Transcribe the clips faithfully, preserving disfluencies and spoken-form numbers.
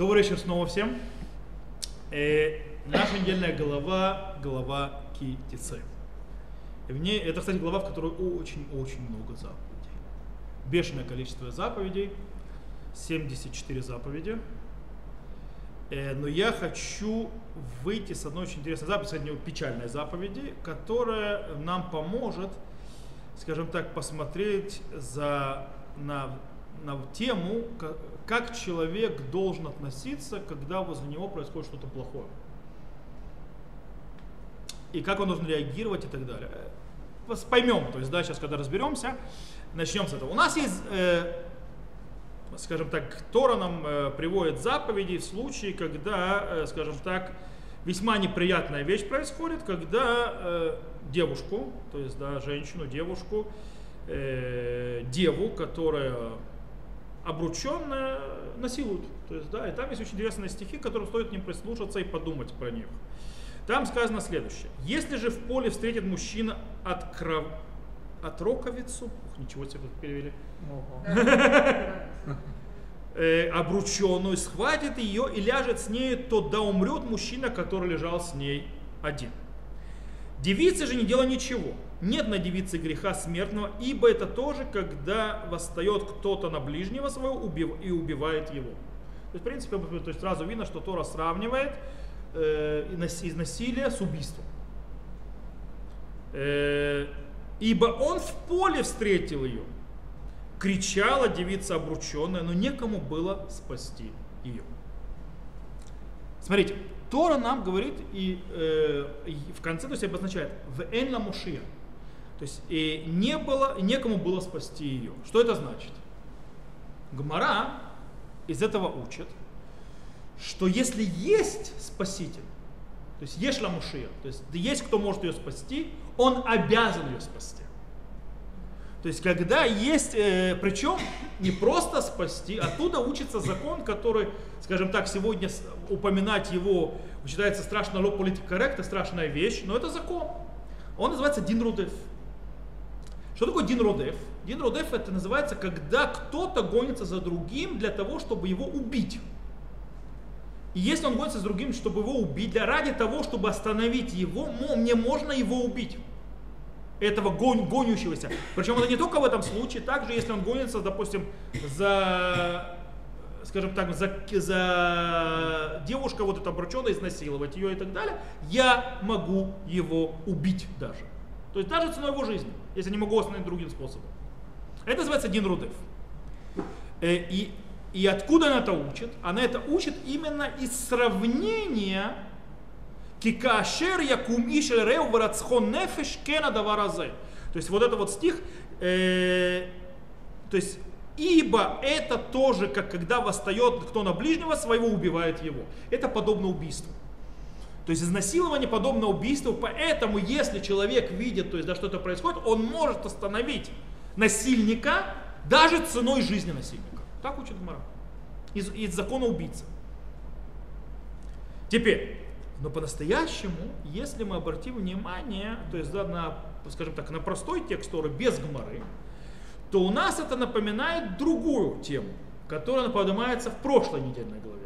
Добрый вечер снова всем. Э, наша недельная глава, глава Китицы. В ней, это, кстати, глава, в которой очень-очень много заповедей. Бешеное количество заповедей, семьдесят четыре заповеди. Э, но я хочу выйти с одной очень интересной заповеди, сегодня печальной заповеди, которая нам поможет, скажем так, посмотреть за, на, на тему, как, как человек должен относиться, когда возле него происходит что-то плохое. И как он должен реагировать и так далее. Поймем, то есть, да, сейчас, когда разберемся, начнем с этого. У нас есть, э, скажем так, Тора нам э, приводит заповеди в случае, когда, э, скажем так, весьма неприятная вещь происходит, когда э, девушку, то есть, да, женщину, девушку, э, деву, которая... обрученная насилуют. То есть, да, и там есть очень интересные стихи, которым стоит им прислушаться и подумать про них. Там сказано следующее. Если же в поле встретит мужчина от кров... от роковицу, ух, ничего себе перевели, обрученную, схватит ее и ляжет с ней, то да умрет мужчина, который лежал с ней один. Девица же не делала ничего. Нет на девице греха смертного, ибо это тоже, когда восстает кто-то на ближнего своего и убивает его. То есть, в принципе, то есть сразу видно, что Тора сравнивает э, насилие с убийством. Э, ибо он в поле встретил ее. Кричала девица обрученная, но некому было спасти ее. Смотрите, Тора нам говорит и, э, и в конце, то есть, обозначает «вээн ла мушия». То есть и не было, и некому было спасти ее. Что это значит? Гмара из этого учит, что если есть спаситель, то есть еш ла мушия, то есть есть кто может ее спасти, он обязан ее спасти. То есть когда есть, э, причем не просто спасти, оттуда учится закон, который, скажем так, сегодня упоминать его считается страшно политкорректно, страшная вещь, но это закон. Он называется Дин Рудельф. Что такое Дин Рудельф? Дин Рудельф это называется, когда кто-то гонится за другим для того, чтобы его убить. И если он гонится за другим, чтобы его убить, для ради того, чтобы остановить его, мне можно его убить. Этого гон, гонющегося. Причем это не только в этом случае, также если он гонится, допустим, за, скажем так, за, за девушка вот эта обрученная, изнасиловать ее и так далее, я могу его убить даже. То есть даже ценой его жизни, если не могу остановить другим способом. Это называется Дин Рудельф. И, и откуда она это учит? Она это учит именно из сравнения «Кикаашер якум ишель рев варацхон нефеш кена даваразе». То есть вот это вот стих, э, то есть «Ибо это тоже, как когда восстает кто на ближнего своего, убивает его». Это подобно убийству. То есть изнасилование подобно убийству, поэтому если человек видит, то есть да, что-то происходит, он может остановить насильника даже ценой жизни насильника. Так учит Гмара. Из, из закона убийцы. Теперь. Но по-настоящему, если мы обратим внимание, то есть да, на, скажем так, на простой текст Торы без Гмары, то у нас это напоминает другую тему, которая поднимается в прошлой недельной главе.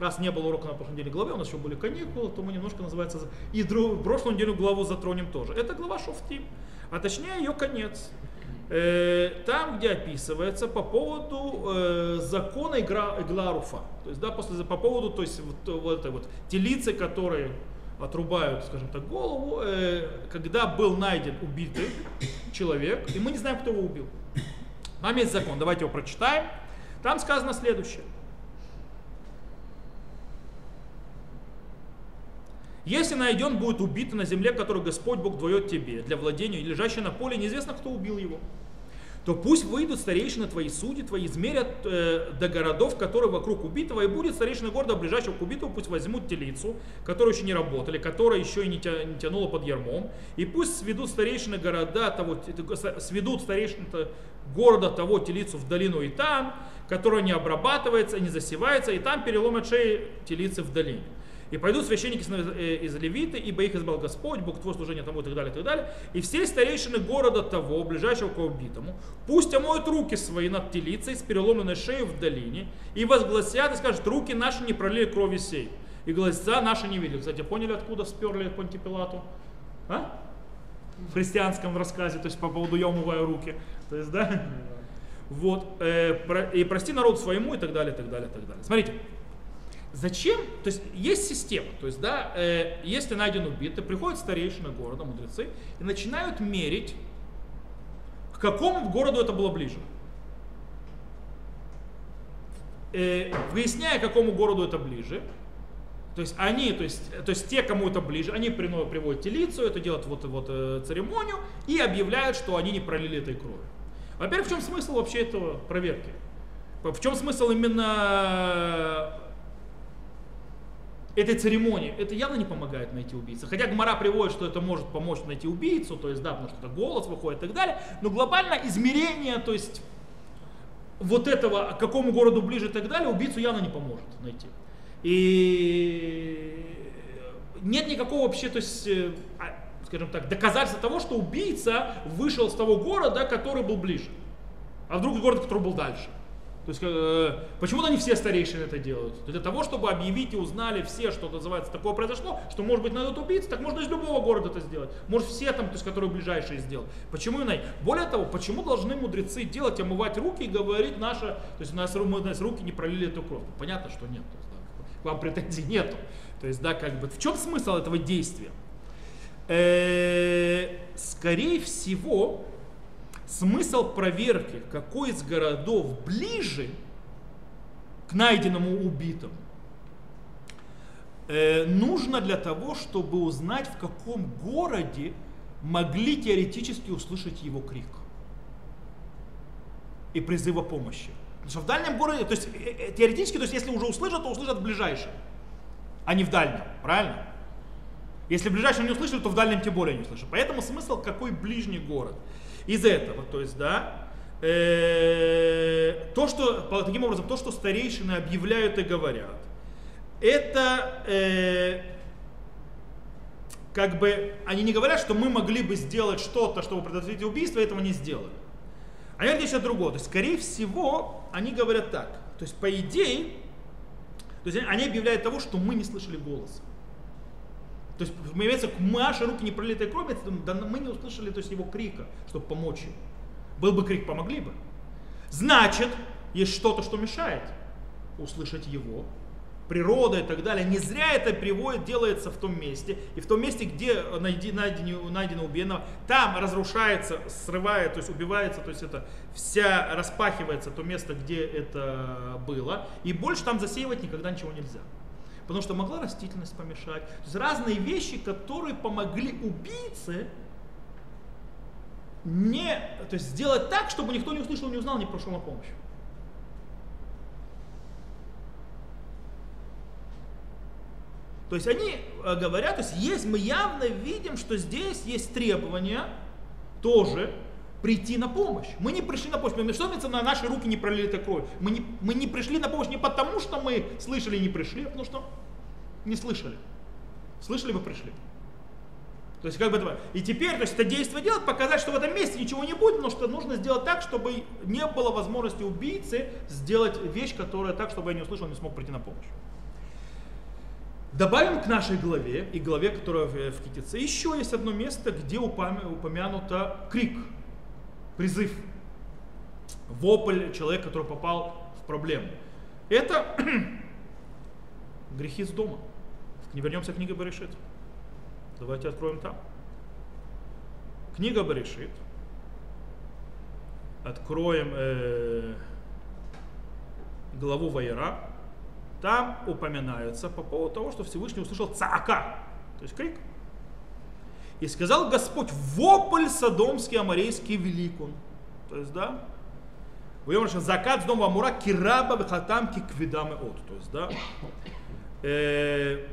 Раз не было урока на прошлой недельной главе, у нас еще были каникулы, то мы немножко называется и друг, прошлую неделю главу затронем тоже. Это глава Шофтим, а точнее ее конец. Там, где описывается по поводу э, закона Игларуфа, то есть да, после, по поводу то есть, вот, вот этой вот телицы, которые отрубают, скажем так, голову, э, когда был найден убитый человек, и мы не знаем, кто его убил. Там есть закон, давайте его прочитаем. Там сказано следующее. Если найден будет убит на земле, которую Господь Бог дает тебе для владения, и лежащий на поле, неизвестно, кто убил его, то пусть выйдут старейшины твои, судьи твои, измерят э, до городов, которые вокруг убитого, и будет старейшина города, ближайшего к убитому, пусть возьмут телицу, которую еще не работали, которая еще и не, тя, не тянула под ярмом, и пусть сведут старейшины города того, сведут старейшины города того телицу в долину Итан, которая не обрабатывается, не засевается, и там переломят шеи телицы в долине. И пойдут священники из Левиты, ибо их избрал Господь, Бог твой, служение тому и так далее, и так далее. И все старейшины города того, ближайшего к убитому, пусть омоют руки свои над телицей с переломленной шеей в долине, и возгласят и скажут: руки наши не пролили крови сей, и глаза наши не видели. Кстати, поняли, откуда сперли Понтию Пилату? А? В христианском рассказе, то есть по поводу «я умываю руки». То есть, да? Вот, э, про, и прости народ своему, и так далее, и так далее, и так далее. Смотрите, зачем, то есть есть система, то есть, да, э, если найден убитый, приходят старейшины города, мудрецы, и начинают мерить, к какому городу это было ближе. Э, выясняя, к какому городу это ближе, то есть они, то есть, то есть те, кому это ближе, они приводят телицу, это делают вот, вот церемонию и объявляют, что они не пролили этой крови. Во-первых, в чем смысл вообще этого проверки? В чем смысл именно этой церемонии? Это явно не помогает найти убийцу. Хотя Гмара приводит, что это может помочь найти убийцу, то есть, да, потому что это голос выходит и так далее. Но глобально измерение, то есть вот этого, к какому городу ближе и так далее, убийцу явно не поможет найти. И нет никакого вообще, то есть, скажем так, доказательства того, что убийца вышел с того города, который был ближе, а вдруг город, который был дальше. То есть, э, почему-то не все старейшины это делают. Для того, чтобы объявить и узнали все, что называется, такое произошло, что может быть найдут убийцу, так можно из любого города это сделать. Может все там, то есть, которые ближайшие сделают. Почему иначе? Более того, почему должны мудрецы делать, омывать руки и говорить, наша, то есть у нас, мы, у нас руки не пролили эту кровь? Понятно, что нет. То есть, да, к вам претензий нету. То есть, да, как бы, в чем смысл этого действия? Скорее всего, смысл проверки, какой из городов ближе к найденному убитому, нужно для того, чтобы узнать, в каком городе могли теоретически услышать его крик и призыв о помощи. Потому что в дальнем городе, то есть теоретически, то есть если уже услышат, то услышат в ближайшем, а не в дальнем, правильно? Если ближайшем не услышали, то в дальнем тем более не услышали. Поэтому смысл, какой ближний город. Из этого, то есть, да, э, то, что, таким образом, то, что старейшины объявляют и говорят, это э, как бы, они не говорят, что мы могли бы сделать что-то, чтобы предотвратить убийство, этого не сделали. Они говорят еще другое. То есть, скорее всего, они говорят так. То есть, по идее, то есть, они объявляют того, что мы не слышали голоса. То есть, имеется в виду, наши руки не пролитой крови, да, мы не услышали, то есть, его крика, чтобы помочь ему. Был бы крик, помогли бы. Значит, есть что-то, что мешает услышать его. Природа и так далее. Не зря это приводит, делается в том месте. И в том месте, где найдено, найдено убиенного, там разрушается, срывает, то есть убивается, то есть это вся распахивается то место, где это было. И больше там засеивать никогда ничего нельзя. Потому что могла растительность помешать. То есть разные вещи, которые помогли убийце не, то есть сделать так, чтобы никто не услышал, не узнал, не прошел на помощь. То есть они говорят, то есть, есть, мы явно видим, что здесь есть требования тоже прийти на помощь. Мы не пришли на помощь. Что имеется, на наши руки не пролили кровь. Мы не, мы не пришли на помощь не потому, что мы слышали и не пришли, а потому что не слышали. Слышали бы, пришли. То есть, как бы это. И теперь, то есть, это действие делать, показать, что в этом месте ничего не будет, но что нужно сделать так, чтобы не было возможности убийцы сделать вещь, которая так, чтобы я не услышал, не смог прийти на помощь. Добавим к нашей главе и главе, которая в Китице, еще есть одно место, где упомянуто крик. Призыв, вопль человека, который попал в проблему. Это грехи Сдома. Не вернемся к книге Баришит. Давайте откроем там. Книга Баришит. Откроем э, главу Ваера. Там упоминается по поводу того, что Всевышний услышал цаака, то есть крик. И сказал Господь: вопль содомский, аморейский велик он. То есть, да, закат Сдома Амура, кираба, бхатам, киквидам и от. То есть, да, э,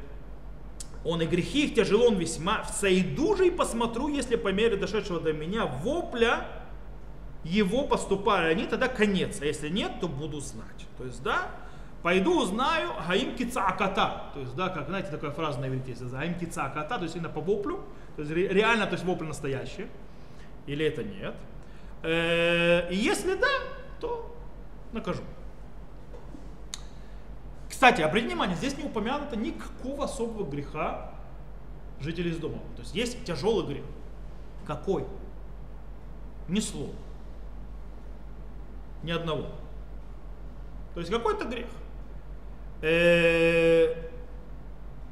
он и грехи их тяжело, он весьма. В сойду же и посмотрю, если по мере дошедшего до меня вопля его поступали они, тогда конец. А если нет, то буду знать. То есть, да, Пойду узнаю гаим кицааката. То есть, да, как, знаете, такая фраза на иврите есть. Гаим кицааката, то есть именно по воплю. То есть реально, то есть вопль настоящий. Или это нет. И если да, то накажу. Кстати, обратите внимание, здесь не упомянуто никакого особого греха жителей Сдома. То есть есть тяжелый грех. Какой? Ни слова. Ни одного. То есть какой-то грех. Э-э-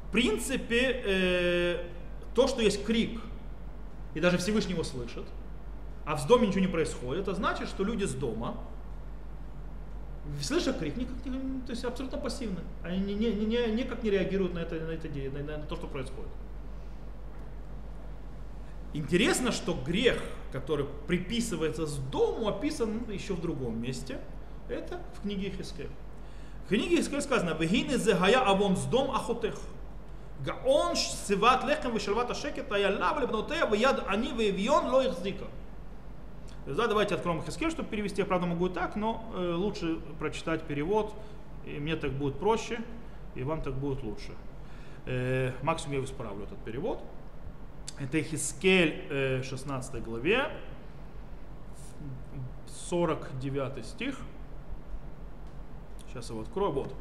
в принципе, э- то, что есть крик, и даже Всевышний его слышит, а в Сдоме ничего не происходит, это значит, что люди Сдома, слышат крик, никак не, то есть абсолютно пассивны. Они не, не, не, никак не реагируют на, это, на, это, на, на то, что происходит. Интересно, что грех, который приписывается Сдому, описан еще в другом месте. Это в книге Хискель. В книге Хискель сказано: «Вегины зэгая авон сдом ахотех, гаон сыват лехем вешервата шекета ялла влебнотея вяд они вевьон ло их здика». Да, давайте откроем Хискель, чтобы перевести. Я, правда, могу и так, но э, лучше прочитать перевод. И мне так будет проще, и вам так будет лучше. Э, максимум я исправлю этот перевод. Это Хискель, э, шестнадцатой главе, сорок девятый стих. Сейчас его открою. Вот.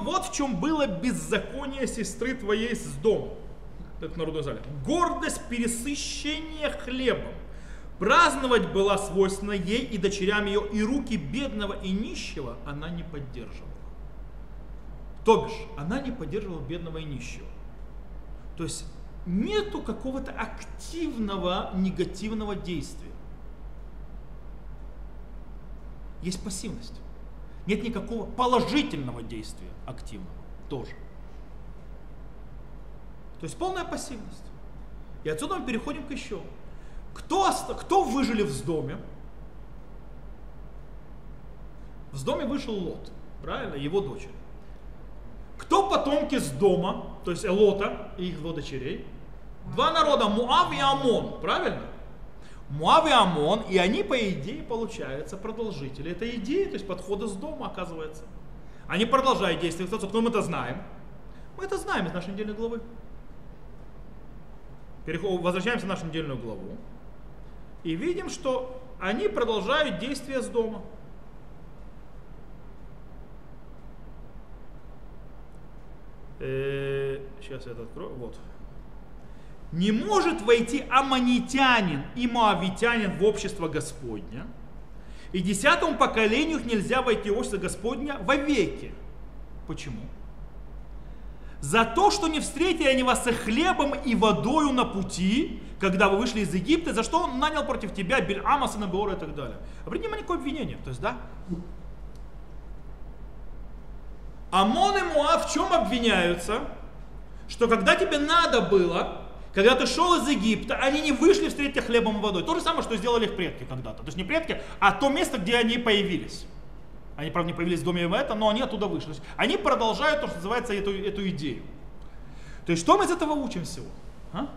Вот в чем было беззаконие сестры твоей Сдом. Это народной зале. Гордость пересыщения хлебом. Праздновать была свойственна ей и дочерям ее, и руки бедного и нищего она не поддерживала. То бишь, она не поддерживала бедного и нищего. То есть нету какого-то активного негативного действия. Есть пассивность. Нет никакого положительного действия активного тоже. То есть полная пассивность. И отсюда мы переходим к еще. Кто, кто выжили в Сдоме? В Сдоме вышел Лот, правильно, его дочери. Кто потомки Сдома, то есть Элота и их двух дочерей? Два народа, Муав и Амон, правильно? Муави и Амон, и они, по идее, получаются продолжители этой идеи, то есть подхода Сдома, оказывается. Они продолжают действовать, но мы это знаем. Мы это знаем из нашей недельной главы. Переход, возвращаемся в нашу недельную главу и видим, что они продолжают действия Сдома. Э, сейчас я это открою. Вот. Не может войти амонитянин и моавитянин в общество Господня, и десятому поколению их нельзя войти в общество Господня вовеки. Почему? За то, что не встретили они вас с хлебом и водою на пути, когда вы вышли из Египта, за что он нанял против тебя Бильама, сына Набиора и так далее. Обратите внимание, какое обвинение. То есть, да? Амон и Муав в чем обвиняются? Что когда тебе надо было, когда ты шел из Египта, они не вышли встретить тебя хлебом и водой. То же самое, что сделали их предки когда-то. То есть не предки, а то место, где они появились. Они, правда, не появились в доме в этом, но они оттуда вышли. То есть они продолжают то, что называется, эту, эту идею. То есть что мы из этого учим всего? А?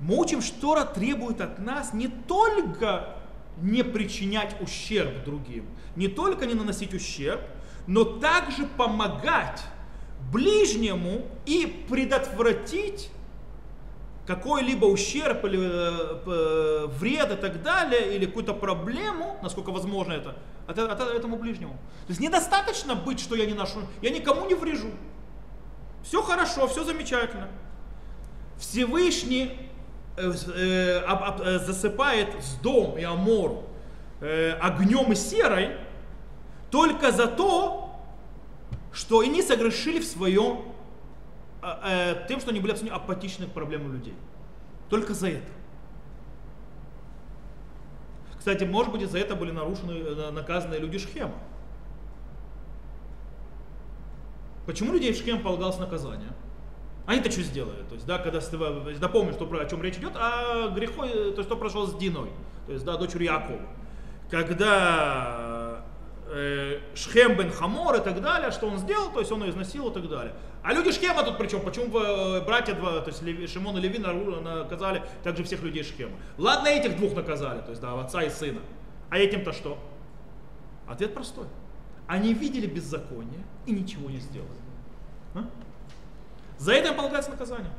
Мы учим, что Тора требует от нас не только не причинять ущерб другим, не только не наносить ущерб, но также помогать ближнему и предотвратить какой-либо ущерб или э, вред и так далее, или какую-то проблему, насколько возможно это, от, от, от этому ближнему. То есть недостаточно быть, что я не ношу, я никому не врежу. Все хорошо, все замечательно. Всевышний э, э, об, об, засыпает Сдом и Амору э, огнем и серой только за то, что они согрешили в своем тем, что они были абсолютно апатичны к проблемам людей. Только за это. Кстати, может быть, из-за этого были нарушены, наказаны люди Шхема. Почему людей в Шхем полагалось наказание? Они-то что сделали? То есть, да, когда напомню, что, о чем речь идет, а греху, то что прошло с Диной, то есть, да, дочерью Якова. Когда Шхем бен Хамор и так далее, что он сделал, то есть он ее изнасиловал и так далее. А люди Шхема тут причем, почему братья два, то есть Шимон и Леви наказали также всех людей Шхема. Ладно, этих двух наказали, то есть да, отца и сына. А этим-то что? Ответ простой. Они видели беззаконие и ничего не сделали. А? За это им полагается наказание.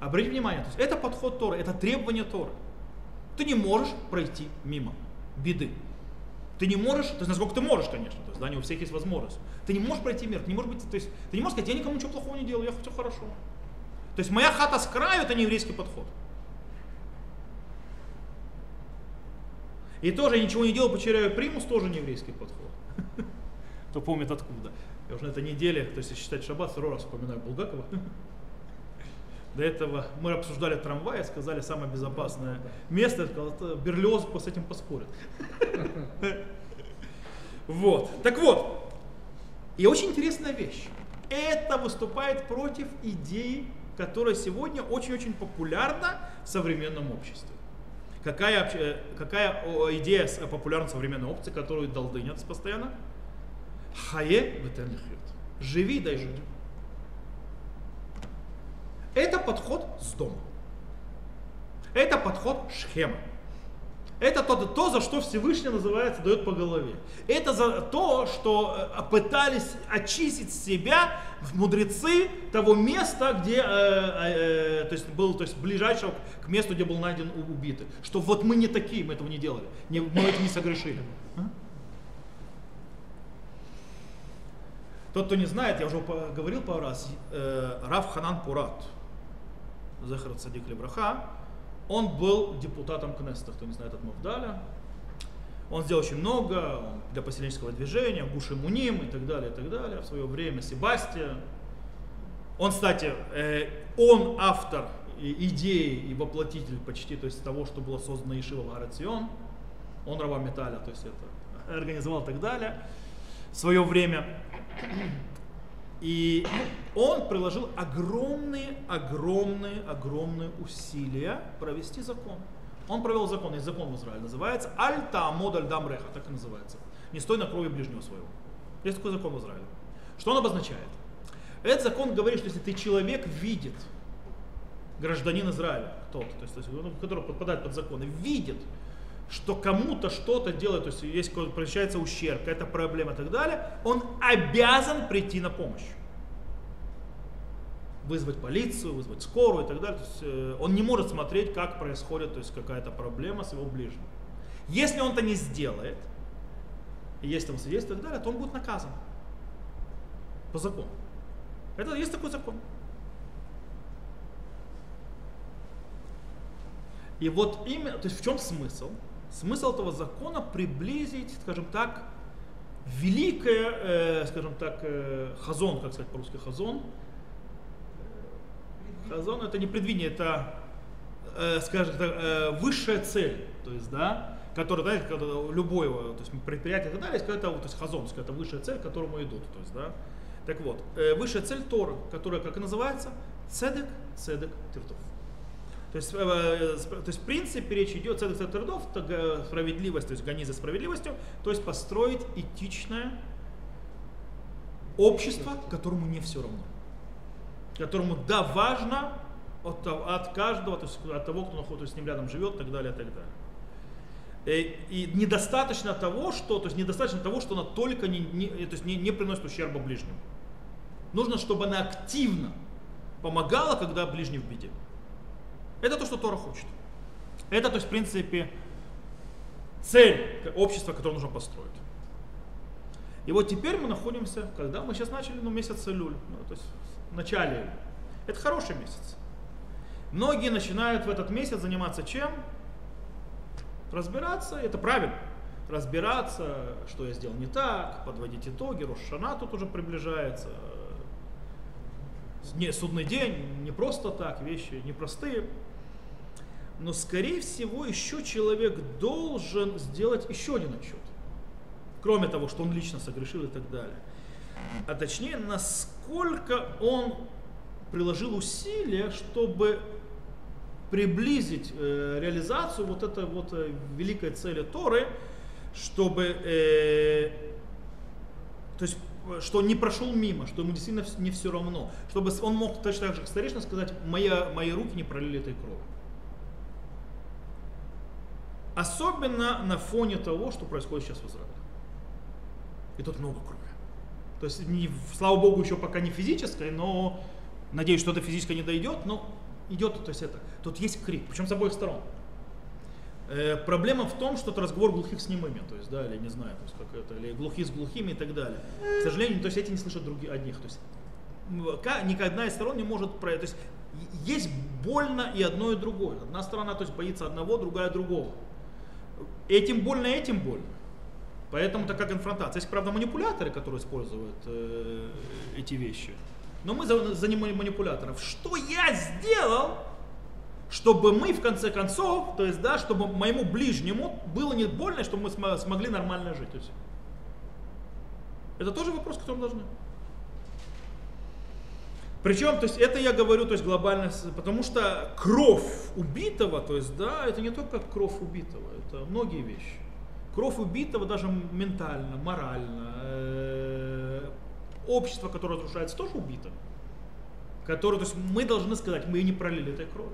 Обратите внимание, то есть это подход Торы, это требование Торы. Ты не можешь пройти мимо беды. Ты не можешь, то есть насколько ты можешь, конечно, то есть, да, не у всех есть возможность. Ты не можешь пройти мир, ты не можешь быть, то есть ты не можешь сказать, я никому ничего плохого не делал, я хочу хорошо. То есть моя хата с краю — это не еврейский подход. И тоже ничего не делал, потеряю примус, тоже не еврейский подход. Кто помнит откуда. Я уже на этой неделе, то есть считать шаббат, второй раз вспоминаю Булгакова. До этого мы обсуждали трамвай, сказали, самое безопасное место, я сказал, Берлиозов с этим поспорит. Вот, так вот, и очень интересная вещь. Это выступает против идеи, которая сегодня очень-очень популярна в современном обществе. Какая, какая идея популярна в современной обществе, которую долдынят постоянно? Хае бетенлихют. Живи, дай жить. Это подход Сдома. Это подход Шхема. Это то, то, за что Всевышний, называется, дает по голове. Это за то, что пытались очистить себя мудрецы того места, где, э, э, то есть был, то есть ближайшего к месту, где был найден убитый. Что вот мы не такие, мы этого не делали, не, мы это не согрешили. Тот, кто не знает, я уже говорил пару раз, э, Рав Ханан Пурат, Захарад Садик-Лебраха, он был депутатом Кнессета, кто не знает, от Мавдаля. Он сделал очень много для поселенческого движения, Гуш и Муним и так далее, и так далее. В свое время Себастья. Он, кстати, он автор идеи и воплотитель почти, то есть того, что было создано Ешива в Гарацион. Он раба металля, то есть это организовал и так далее. В свое время. И он приложил огромные, огромные, огромные усилия провести закон. Он провел закон, есть закон в Израиле, называется «Аль-Таамод аль-дам реха», так и называется. «Не стой на крови ближнего своего». Есть такой закон в Израиле. Что он обозначает? Этот закон говорит, что если ты человек видит, гражданин Израиля, тот, то есть, который подпадает под закон, видит, что кому-то что-то делает, то есть есть получается ущерб, какая-то проблема и так далее, он обязан прийти на помощь. Вызвать полицию, вызвать скорую и так далее. То есть, э, он не может смотреть, как происходит, то есть какая-то проблема с его ближним. Если он это не сделает, и есть там свидетельство и так далее, то он будет наказан по закону. Это есть такой закон. И вот именно, то есть в чем смысл? Смысл этого закона приблизить, скажем так, великое, э, скажем так, э, хазон, как сказать по-русски хазон. Хазон — это не предвидение, это, э, скажем так, э, высшая цель, то есть, да, которая, знаете, когда любое, то есть предприятие и так далее, это, то есть хазон, это высшая цель, к которому идут, то есть, да. Так вот, э, высшая цель Тора, которая, как и называется, цедек, цедек, тиртов. То есть, то есть, в принципе, речь идет о цедек трудов, справедливость, то есть гони за справедливостью, то есть построить этичное общество, которому не все равно. Которому, да, важно от, от каждого, то есть от того, кто находится с ним рядом, живет и так далее, и так далее. И, и недостаточно того, что, то есть недостаточно того, что она только не, не, то есть не, не приносит ущерба ближнему. Нужно, чтобы она активно помогала, когда ближний в беде. Это то, что Тора хочет. Это, то есть, в принципе, цель общества, которое нужно построить. И вот теперь мы находимся, когда мы сейчас начали, ну, месяц Элуль, ну, то есть в начале. Это хороший месяц. Многие начинают в этот месяц заниматься чем? Разбираться, это правильно. Разбираться, что я сделал не так, подводить итоги, Рош ха-Шана тут уже приближается. Не, судный день, не просто так, вещи непростые. Но, скорее всего, еще человек должен сделать еще один отчет. Кроме того, что он лично согрешил и так далее. А точнее, насколько он приложил усилия, чтобы приблизить э, реализацию вот этой вот э, великой цели Торы, чтобы, э, то есть, что не прошел мимо, что ему действительно не все равно, чтобы он мог точно так же старейшина сказать, мои, мои руки не пролили этой крови. Особенно на фоне того, что происходит сейчас в Израиле. и тут много крови. То есть, не, слава богу, еще пока не физическое, но надеюсь, что до физическое не дойдет, но идет, то есть это. Тут есть крик, причем с обоих сторон. Э, проблема в том, что это разговор глухих с немыми, то есть, да, или не знаю, то есть, как это, или глухих с глухими и так далее. К сожалению, то есть эти не слышат других одних. То есть, ни одна из сторон не может про это. Есть больно и одно, и другое. Одна сторона, то есть, боится одного, другая другого. Этим больно, этим больно. Поэтому такая конфронтация. Есть, правда, манипуляторы, которые используют э, эти вещи. Но мы за, за ним манипуляторов. Что я сделал, чтобы мы, в конце концов, то есть, да, чтобы моему ближнему было не больно, чтобы мы см- смогли нормально жить. То есть, это тоже вопрос, который мы должны. Причем, то есть, это я говорю, то есть, глобально, потому что кровь убитого, то есть, да, это не только кровь убитого, это многие вещи. Кровь убитого даже ментально, морально, э, общество, которое разрушается, тоже убито. Которое, то есть, мы должны сказать, мы не пролили этой крови,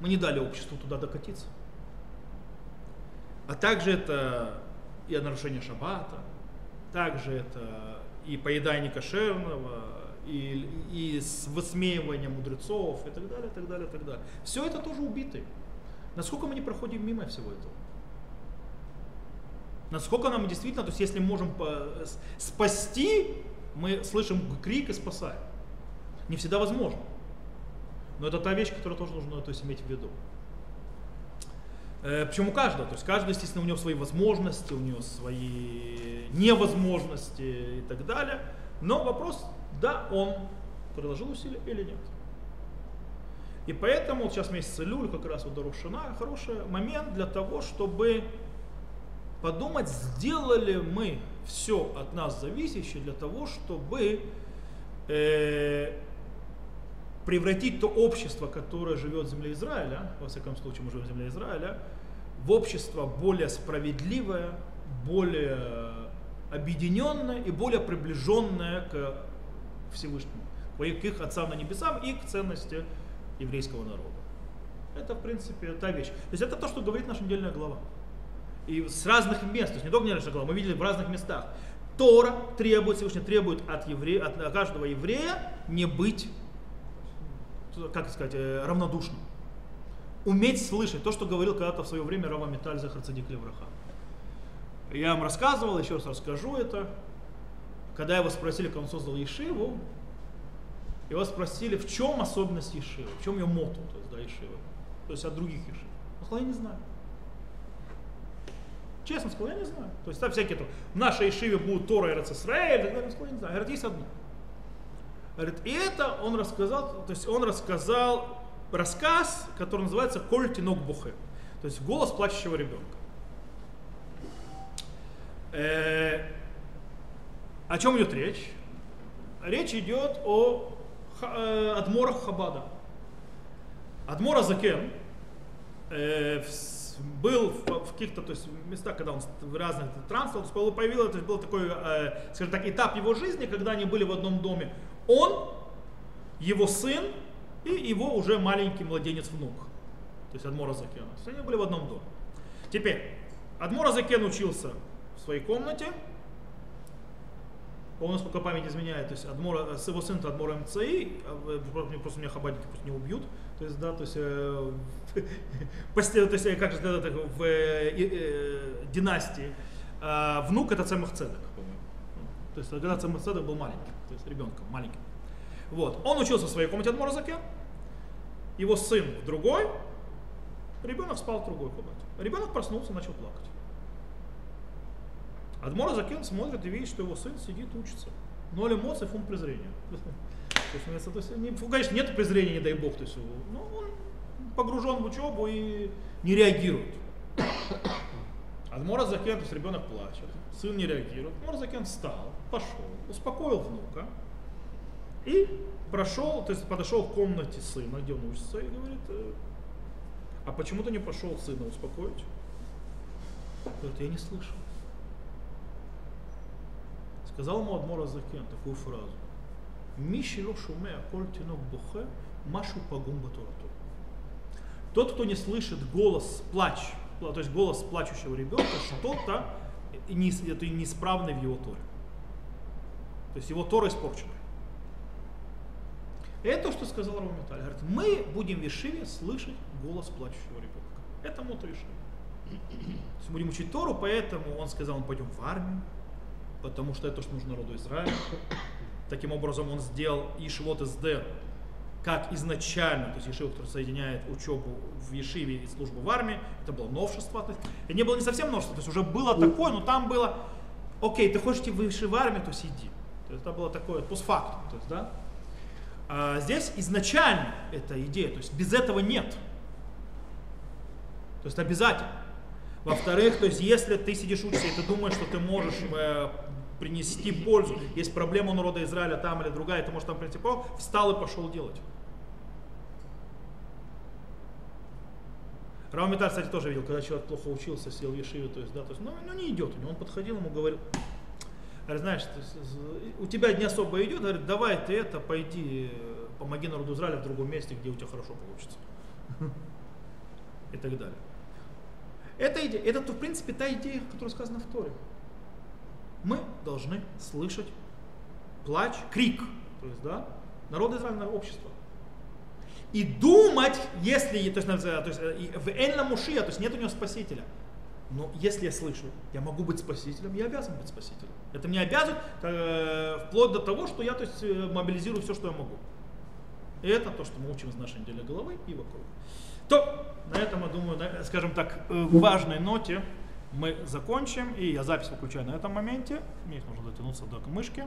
мы не дали обществу туда докатиться. А также это и нарушение шаббата, также это и поедание кошерного, И, и с высмеиванием мудрецов, и так далее, и так далее, и так далее. Все это тоже убитые. Насколько мы не проходим мимо всего этого? Насколько нам действительно, то есть если можем спасти, мы слышим крик и спасаем. Не всегда возможно. Но это та вещь, которую тоже нужно, то есть, иметь в виду. Причем у каждого, то есть каждый, естественно, у него свои возможности, у него свои невозможности и так далее. Но вопрос, да, он приложил усилия или нет. И поэтому сейчас месяц Элуль, как раз вот Дорог Шана, хороший момент для того, чтобы подумать, сделали мы все от нас зависящее для того, чтобы э, превратить то общество, которое живет в земле Израиля, во всяком случае мы живем в земле Израиля, в общество более справедливое, более объединенное и более приближенное к Всевышнему, к их отцам на небесах и к ценности еврейского народа. Это, в принципе, та вещь. То есть это то, что говорит наша недельная глава. И с разных мест, то есть не только недельная глава, мы видели в разных местах. Тора требует, Всевышний требует от, еврея, от каждого еврея не быть, как сказать, равнодушным. Уметь слышать то, что говорил когда-то в свое время Рав Металь Захарад Садик-Лебраха. Я вам рассказывал, еще раз расскажу это. Когда его спросили, как он создал Ешиву, его спросили, в чем особенность Ешивы, в чем ее моту, то есть, да, Ешивы, то есть от других Ешив. Он сказал, я не знаю. Честно сказал, я не знаю. То есть там всякие, то, в нашей Ешиве будут Тора и Эрец Исраэль, он сказал, я не знаю. Говорит, есть одно. Говорит, и это он рассказал, то есть он рассказал рассказ, который называется «Коль тинок бухэ», то есть голос плачущего ребенка. Э-э- о чем идет речь? Речь идет о ха- адморах Хабада. Адмор Азакен э- был в, в каких-то, то есть, местах, когда он в разных трансах появился, то есть был такой, э- скажем так, этап его жизни, когда они были в одном доме. Он, его сын и его уже маленький младенец-внук. То есть Адмор Азакен. То есть они были в одном доме. Теперь, Адмор Азакен учился в своей комнате. Он, насколько память изменяет, то есть адмора, с его сыном Адмора МЦИ, просто меня хабадники пусть не убьют, то есть, да, то есть, э, после, то есть как же да, так, в э, э, династии, э, внук это Цемахцедак, по-моему. То есть когда Цемахцедак был маленьким, то есть ребенком маленьким. Вот. Он учился в своей комнате Адмор Азакен, его сын в другой, ребенок спал в другой комнате. Ребенок проснулся, начал плакать. Адмор Азакен смотрит и видит, что его сын сидит, учится. Ноль эмоций, фунт презрения. Конечно, нет презрения, не дай бог. То есть, но он погружен в учебу и не реагирует. Адмор Азакен, то есть ребенок плачет, сын не реагирует. Адмор Азакен встал, пошел, успокоил внука и прошел, то есть подошел к комнате сына, где он учится, и говорит, а почему ты не пошел сына успокоить? Говорит, я не слышал. Сказал ему Адмор Азакен такую фразу: «Ми шило шумеа коль тинок бухэ, машу пагум батурату». Тот, кто не слышит голос плач, то есть голос плачущего ребенка, что-то это неисправное в его Торе. То есть его Тора испорчена. Это то, что сказал Рав Металь. Говорит, мы будем в Ешиве слышать голос плачущего ребенка. Это мото Ешива. То есть мы будем учить Тору, поэтому он сказал, мы пойдем в армию, потому что это то, что нужно народу Израиля. Таким образом он сделал Ешивот Эсдер, как изначально, то есть Ешива, который соединяет учебу в Ешиве и службу в армии, это было новшество. То есть, и не было не совсем новшество, то есть уже было такое, но там было, окей, ты хочешь идти в Ешиву в армию, то сиди. То есть это было такое постфактум. То есть, да? А здесь изначально эта идея, то есть без этого нет. То есть обязательно. Во-вторых, то есть если ты сидишь учишься, и ты думаешь, что ты можешь э, принести пользу, есть проблема у народа Израиля там или другая, ты можешь там принести пользу, встал и пошел делать. Рав Металь, кстати, тоже видел, когда человек плохо учился, сел в Ешиве, то есть, да, то есть, ну, ну не идет у него, он подходил, ему говорил, знаешь, у тебя не особо идет, говорит, давай ты это, пойди, помоги народу Израиля в другом месте, где у тебя хорошо получится. И так далее. Это, идея, это, в принципе, та идея, которая сказана в Торе. Мы должны слышать плач, крик, то есть, да, народа Израиля, общества. И думать, если, то есть, то есть в Эльна Мушия, то есть нет у него спасителя. Но если я слышу, я могу быть спасителем, я обязан быть спасителем. Это меня обязывает э, вплоть до того, что я, то есть, мобилизирую все, что я могу. И это то, что мы учим из нашей недели головы и вокруг. То на этом, я думаю, на, скажем так, э, важной ноте мы закончим. И я запись выключаю на этом моменте. Мне их нужно дотянуться до мышки.